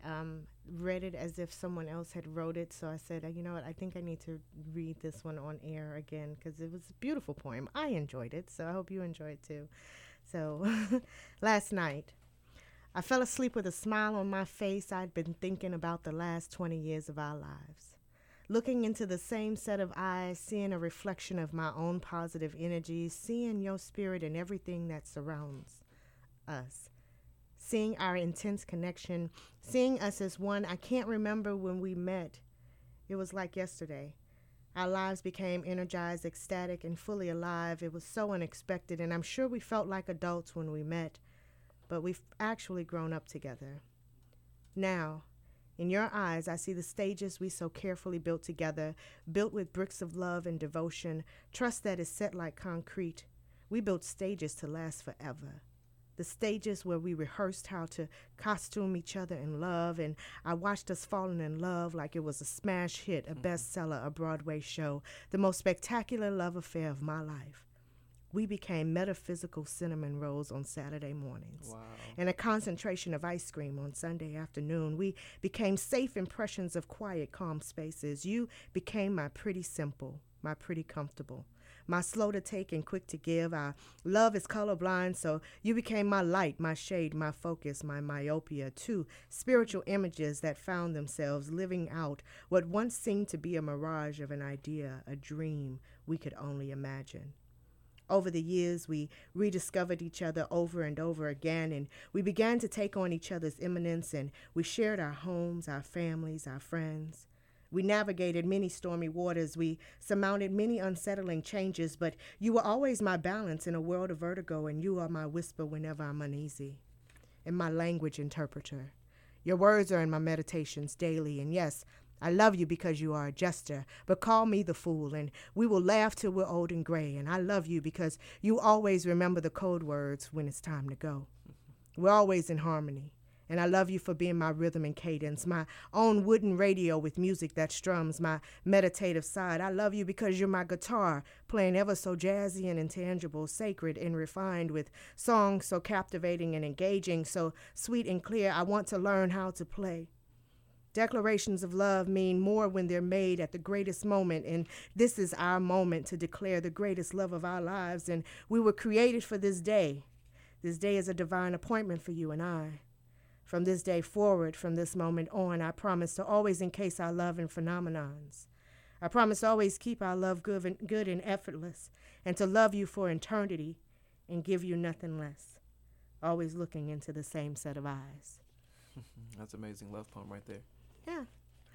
read it as if someone else had wrote it, so I said, you know what, I think I need to read this one on air again because it was a beautiful poem. I enjoyed it, so I hope you enjoy it too. So last night, I fell asleep with a smile on my face. I'd been thinking about the last 20 years of our lives. Looking into the same set of eyes, seeing a reflection of my own positive energy, seeing your spirit in everything that surrounds us, seeing our intense connection, seeing us as one. I can't remember when we met. It was like yesterday. Our lives became energized, ecstatic, and fully alive. It was so unexpected, and I'm sure we felt like adults when we met, but we've actually grown up together. Now, in your eyes, I see the stages we so carefully built together, built with bricks of love and devotion, trust that is set like concrete. We built stages to last forever. The stages where we rehearsed how to costume each other in love, and I watched us falling in love like it was a smash hit, a bestseller, a Broadway show, the most spectacular love affair of my life. We became metaphysical cinnamon rolls on Saturday mornings and a concentration of ice cream on Sunday afternoon. We became safe impressions of quiet, calm spaces. You became my pretty simple, my pretty comfortable, my slow to take and quick to give. Our love is colorblind, so you became my light, my shade, my focus, my myopia. Two spiritual images that found themselves living out what once seemed to be a mirage of an idea, a dream we could only imagine. Over the years, we rediscovered each other over and over again, and we began to take on each other's eminence, and we shared our homes, our families, our friends. We navigated many stormy waters. We surmounted many unsettling changes, but you were always my balance in a world of vertigo, and you are my whisper whenever I'm uneasy, and my language interpreter. Your words are in my meditations daily, and yes, I love you because you are a jester, but call me the fool, and we will laugh till we're old and gray, and I love you because you always remember the code words when it's time to go. We're always in harmony, and I love you for being my rhythm and cadence, my own wooden radio with music that strums my meditative side. I love you because you're my guitar, playing ever so jazzy and intangible, sacred and refined, with songs so captivating and engaging, so sweet and clear. I want to learn how to play. Declarations of love mean more when they're made at the greatest moment, and this is our moment to declare the greatest love of our lives, and we were created for this day. This day is a divine appointment for you and I. From this day forward, from this moment on, I promise to always encase our love in phenomenons. I promise to always keep our love good and effortless, and to love you for eternity and give you nothing less, always looking into the same set of eyes. That's amazing love poem right there. Yeah.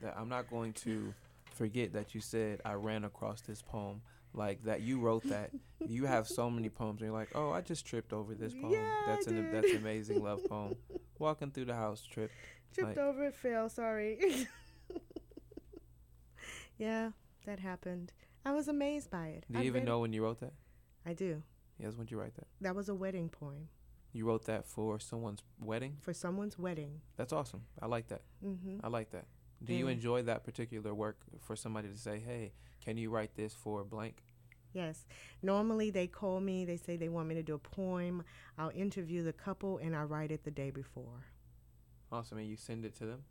that I'm not going to forget that you said I ran across this poem, like that you wrote that. You have so many poems, and you're like, oh, I just tripped over this poem. Yeah, that's an amazing love poem. Walking through the house, tripped like, over it, fell. Sorry. Yeah, that happened. I was amazed by it. Do you even know when you wrote that? I do. Yes, when did you write that? That was a wedding poem. You wrote that for someone's wedding? For someone's wedding. That's awesome. I like that. Mm-hmm. I like that. Do you enjoy that particular work for somebody to say, hey, can you write this for blank? Yes. Normally they call me, they say they want me to do a poem. I'll interview the couple, and I write it the day before. Awesome. And you send it to them?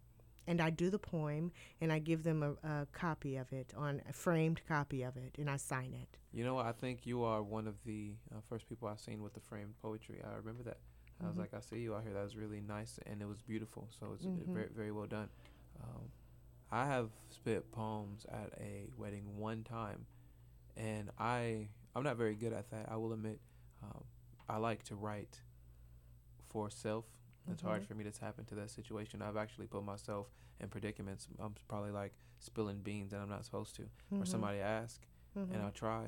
And I do the poem, and I give them a copy of it, a framed copy of it, and I sign it. You know, I think you are one of the first people I've seen with the framed poetry. I remember that. Mm-hmm. I was like, I see you out here. That was really nice, and it was beautiful, so it's very, very well done. I have spit poems at a wedding one time, and I'm not very good at that. I will admit, I like to write for self. It's hard for me to tap into that situation. I've actually put myself in predicaments. I'm probably like spilling beans that I'm not supposed to. Or somebody asks, and I'll try,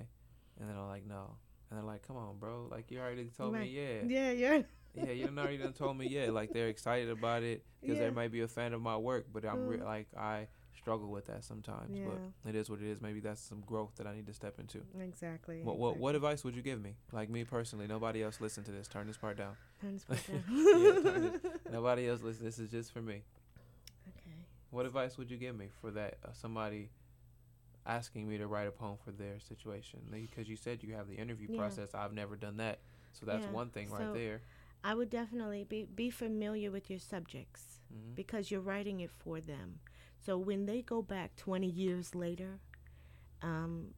and then I'm like, no. And they're like, come on, bro. Like, you already told me, yeah. Yeah, yeah. Yeah, you already done told me, yeah. Like, they're excited about it because they might be a fan of my work, but I'm I struggle with that sometimes. Yeah. But it is what it is. Maybe that's some growth that I need to step into. Exactly. What advice would you give me? Like, me personally, nobody else listen to this. Turn this part down. Nobody else listen. This is just for me. Okay. What advice would you give me for that? Somebody asking me to write a poem for their situation, because you said you have the interview process. I've never done that, so that's one thing right there. I would definitely be familiar with your subjects because you're writing it for them. So when they go back 20 years later,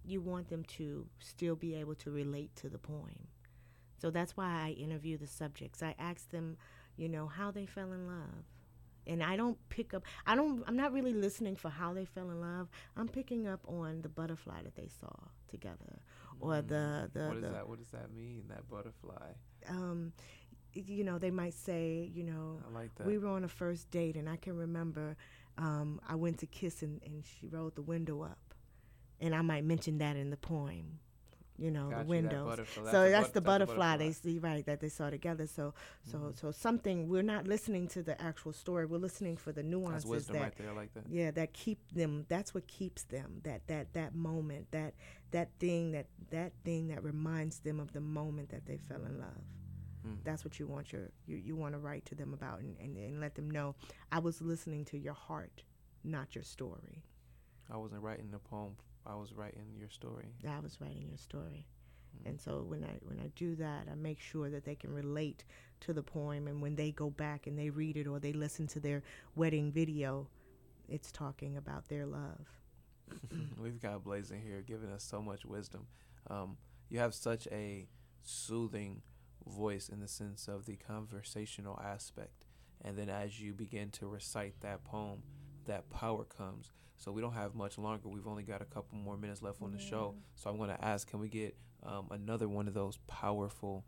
you want them to still be able to relate to the poem. So that's why I interview the subjects. I ask them, how they fell in love. And I don't pick up, I'm not really listening for how they fell in love. I'm picking up on the butterfly that they saw together, or what does that mean, that butterfly? They might say, I like that. We were on a first date, and I can remember I went to kiss, and she rolled the window up. And I might mention that in the poem, the windows. That's the butterfly they see, right, that they saw together. So something, we're not listening to the actual story. We're listening for the nuances. That's wisdom right there, like that. Yeah, that keep them, that's what keeps them, that moment, that thing that reminds them of the moment that they fell in love. That's what you want you want to write to them about, and let them know, I was listening to your heart, not your story. I wasn't writing the poem. I was writing your story. I was writing your story. And so when I do that, I make sure that they can relate to the poem. And when they go back and they read it, or they listen to their wedding video, it's talking about their love. We've got Blaze in here giving us so much wisdom. You have such a soothing voice in the sense of the conversational aspect. And then as you begin to recite that poem, that power comes. So we don't have much longer. We've only got a couple more minutes left on the show. So I'm going to ask, can we get another one of those powerful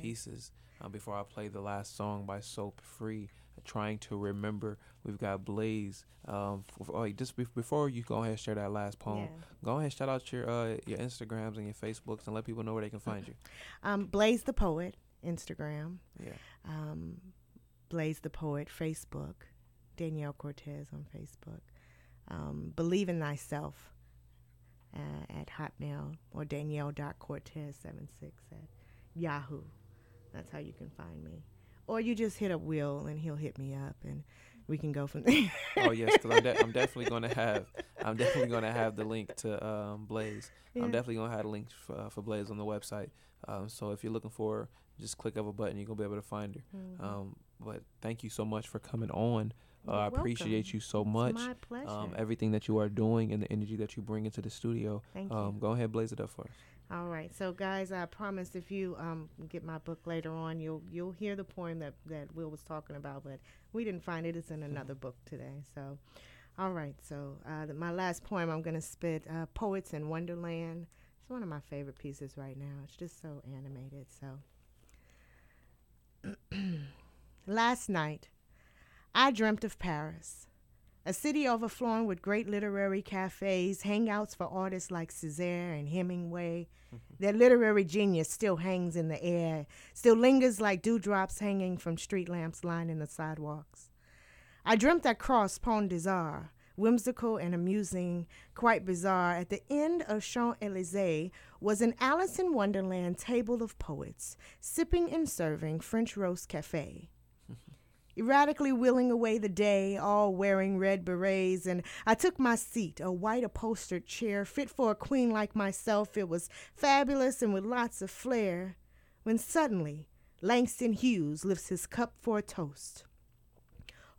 pieces before I play the last song by SoulFree, Trying to Remember. We've got Blaze. Before you go ahead and share that last poem, go ahead and shout out your Instagrams and your Facebooks, and let people know where they can find you. Blaze the Poet, Instagram. Yeah. Blaze the Poet, Facebook. Danielle Cortez on Facebook. Believe in Thyself at Hotmail, or Danielle.Cortez76@Yahoo. That's how you can find me. Or you just hit up Will, and he'll hit me up, and we can go from there. Oh yes, because I'm definitely going to have the link to Blaze. Yeah. I'm definitely going to have a link for Blaze on the website. So if you're looking for her, just click up a button, you're gonna be able to find her. Mm-hmm. But thank you so much for coming on. I appreciate you so much. It's my pleasure. Everything that you are doing and the energy that you bring into the studio. Thank you. Go ahead, Blaze it up for us. All right. So, guys, I promise if you get my book later on, you'll hear the poem that Will was talking about, but we didn't find it. It's in another book today. So, all right. So my last poem I'm going to spit, Poets in Wonderland. It's one of my favorite pieces right now. It's just so animated. So, last night, I dreamt of Paris, a city overflowing with great literary cafes, hangouts for artists like Césaire and Hemingway. Their literary genius still hangs in the air, still lingers like dewdrops hanging from street lamps lining the sidewalks. I dreamt I crossed Pont des Arts, whimsical and amusing, quite bizarre. At the end of Champs-Élysées was an Alice in Wonderland table of poets, sipping and serving French roast café. Erratically wheeling away the day, all wearing red berets, and I took my seat, a white upholstered chair, fit for a queen like myself. It was fabulous and with lots of flair, when suddenly Langston Hughes lifts his cup for a toast.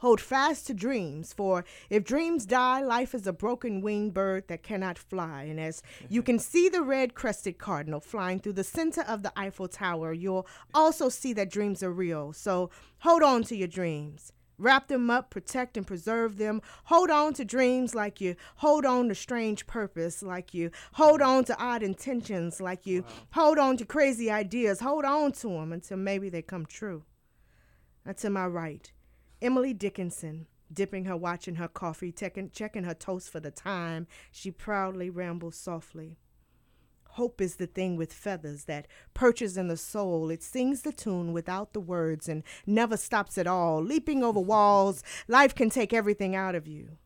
Hold fast to dreams, for if dreams die, life is a broken-winged bird that cannot fly. And as you can see the red-crested cardinal flying through the center of the Eiffel Tower, you'll also see that dreams are real. So hold on to your dreams. Wrap them up, protect and preserve them. Hold on to dreams like you hold on to strange purpose, like you hold on to odd intentions, like you hold on to crazy ideas. Hold on to them until maybe they come true. Now to my right, Emily Dickinson, dipping her watch in her coffee, checking her toast for the time, she proudly rambles softly. Hope is the thing with feathers that perches in the soul. It sings the tune without the words and never stops at all. Leaping over walls, life can take everything out of you.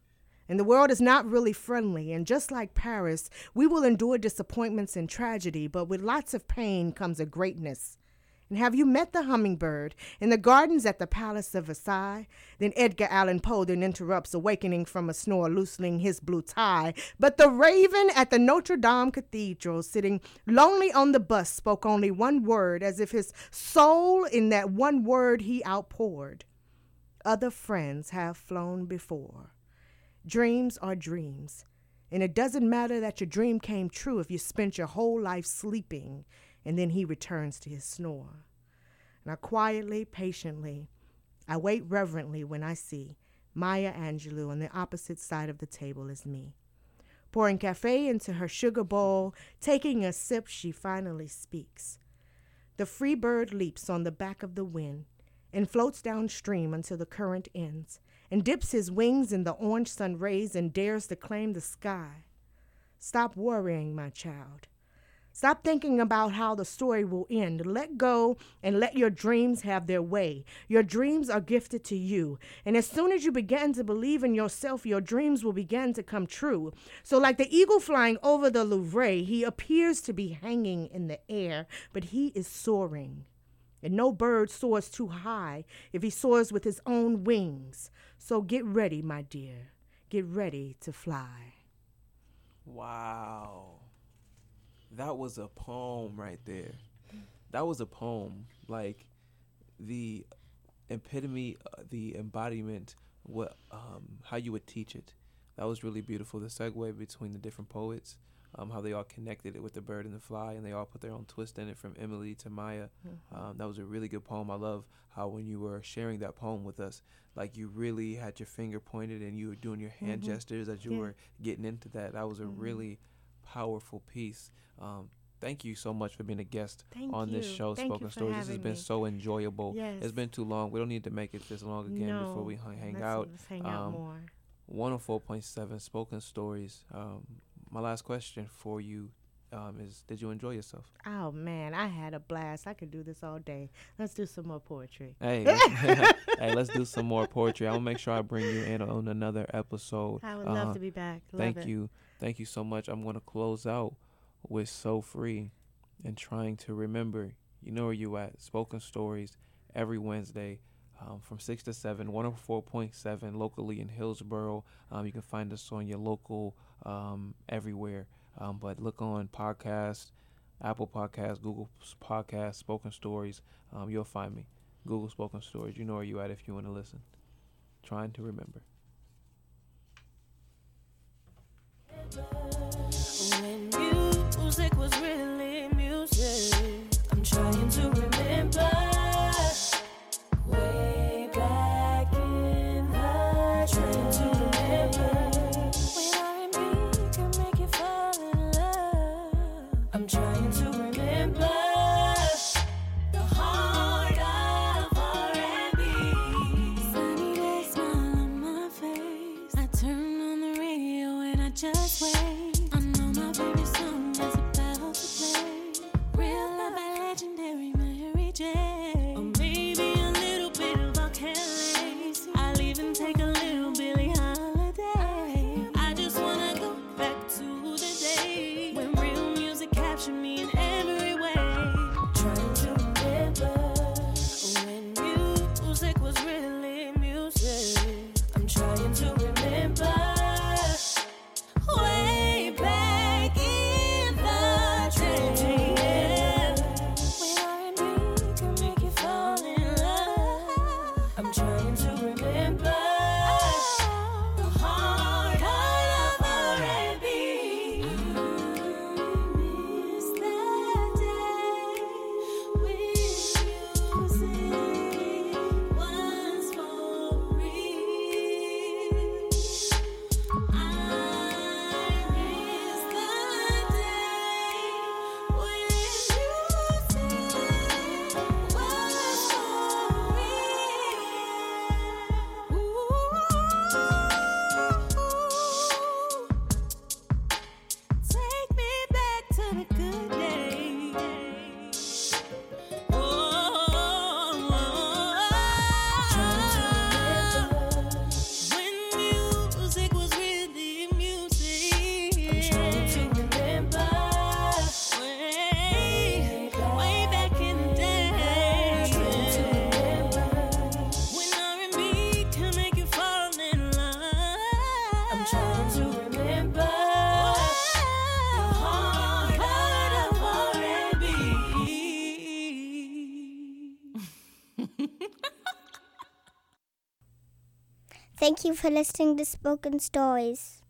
And the world is not really friendly, and just like Paris, we will endure disappointments and tragedy, but with lots of pain comes a greatness. And have you met the hummingbird in the gardens at the Palace of Versailles? Then Edgar Allan Poe then interrupts, awakening from a snore, loosening his blue tie. But the raven at the Notre Dame Cathedral, sitting lonely on the bus, spoke only one word, as if his soul in that one word he outpoured. Other friends have flown before. Dreams are dreams. And it doesn't matter that your dream came true if you spent your whole life sleeping. And then he returns to his snore. Now quietly, patiently, I wait reverently when I see Maya Angelou on the opposite side of the table as me. Pouring cafe into her sugar bowl, taking a sip, she finally speaks. The free bird leaps on the back of the wind and floats downstream until the current ends and dips his wings in the orange sun rays and dares to claim the sky. Stop worrying, my child. Stop thinking about how the story will end. Let go and let your dreams have their way. Your dreams are gifted to you. And as soon as you begin to believe in yourself, your dreams will begin to come true. So like the eagle flying over the Louvre, he appears to be hanging in the air, but he is soaring. And no bird soars too high if he soars with his own wings. So get ready, my dear. Get ready to fly. Wow. That was a poem right there. That was a poem, like the epitome, the embodiment, what, how you would teach it. That was really beautiful. The segue between the different poets, how they all connected it with the bird and the fly, and they all put their own twist in it, from Emily to Maya. Mm-hmm. That was a really good poem. I love how when you were sharing that poem with us, like you really had your finger pointed and you were doing your hand mm-hmm. gestures as you were getting into that. That was a really powerful piece. Thank you so much for being a guest on this show, Spoken Stories. This has been so enjoyable. Yes. It's been too long. We don't need to make it this long again before we hang out. Let's hang out more. 104.7 Spoken Stories. My last question for you is, did you enjoy yourself? Oh, man, I had a blast. I could do this all day. Let's do some more poetry. Hey, let's do some more poetry. I'm going to make sure I bring you in on another episode. I would love to be back. Thank you. Thank you so much. I'm going to close out with So Free and Trying to Remember. You know where you at. Spoken Stories every Wednesday from 6 to 7, 104.7 locally in Hillsboro. You can find us on your local everywhere. But look on podcasts, Apple Podcasts, Google Podcasts, Spoken Stories. You'll find me. Google Spoken Stories. You know where you at if you want to listen. Trying to Remember. When music was really music, I'm trying to remember way back in the trying to remember when R&B can make you fall in love. I'm trying to remember the heart of R&B. Sunny days, smile on my when I just wait. I know my favorite song is about to play. Real love by legendary Mary J. Or maybe a little bit of R. Kelly. I'll even take a little Billie Holiday. I just wanna go back to the day when real music captured me in every way. Trying to remember when music was really music. I'm trying to remember. Thank you for listening to Spoken Stories.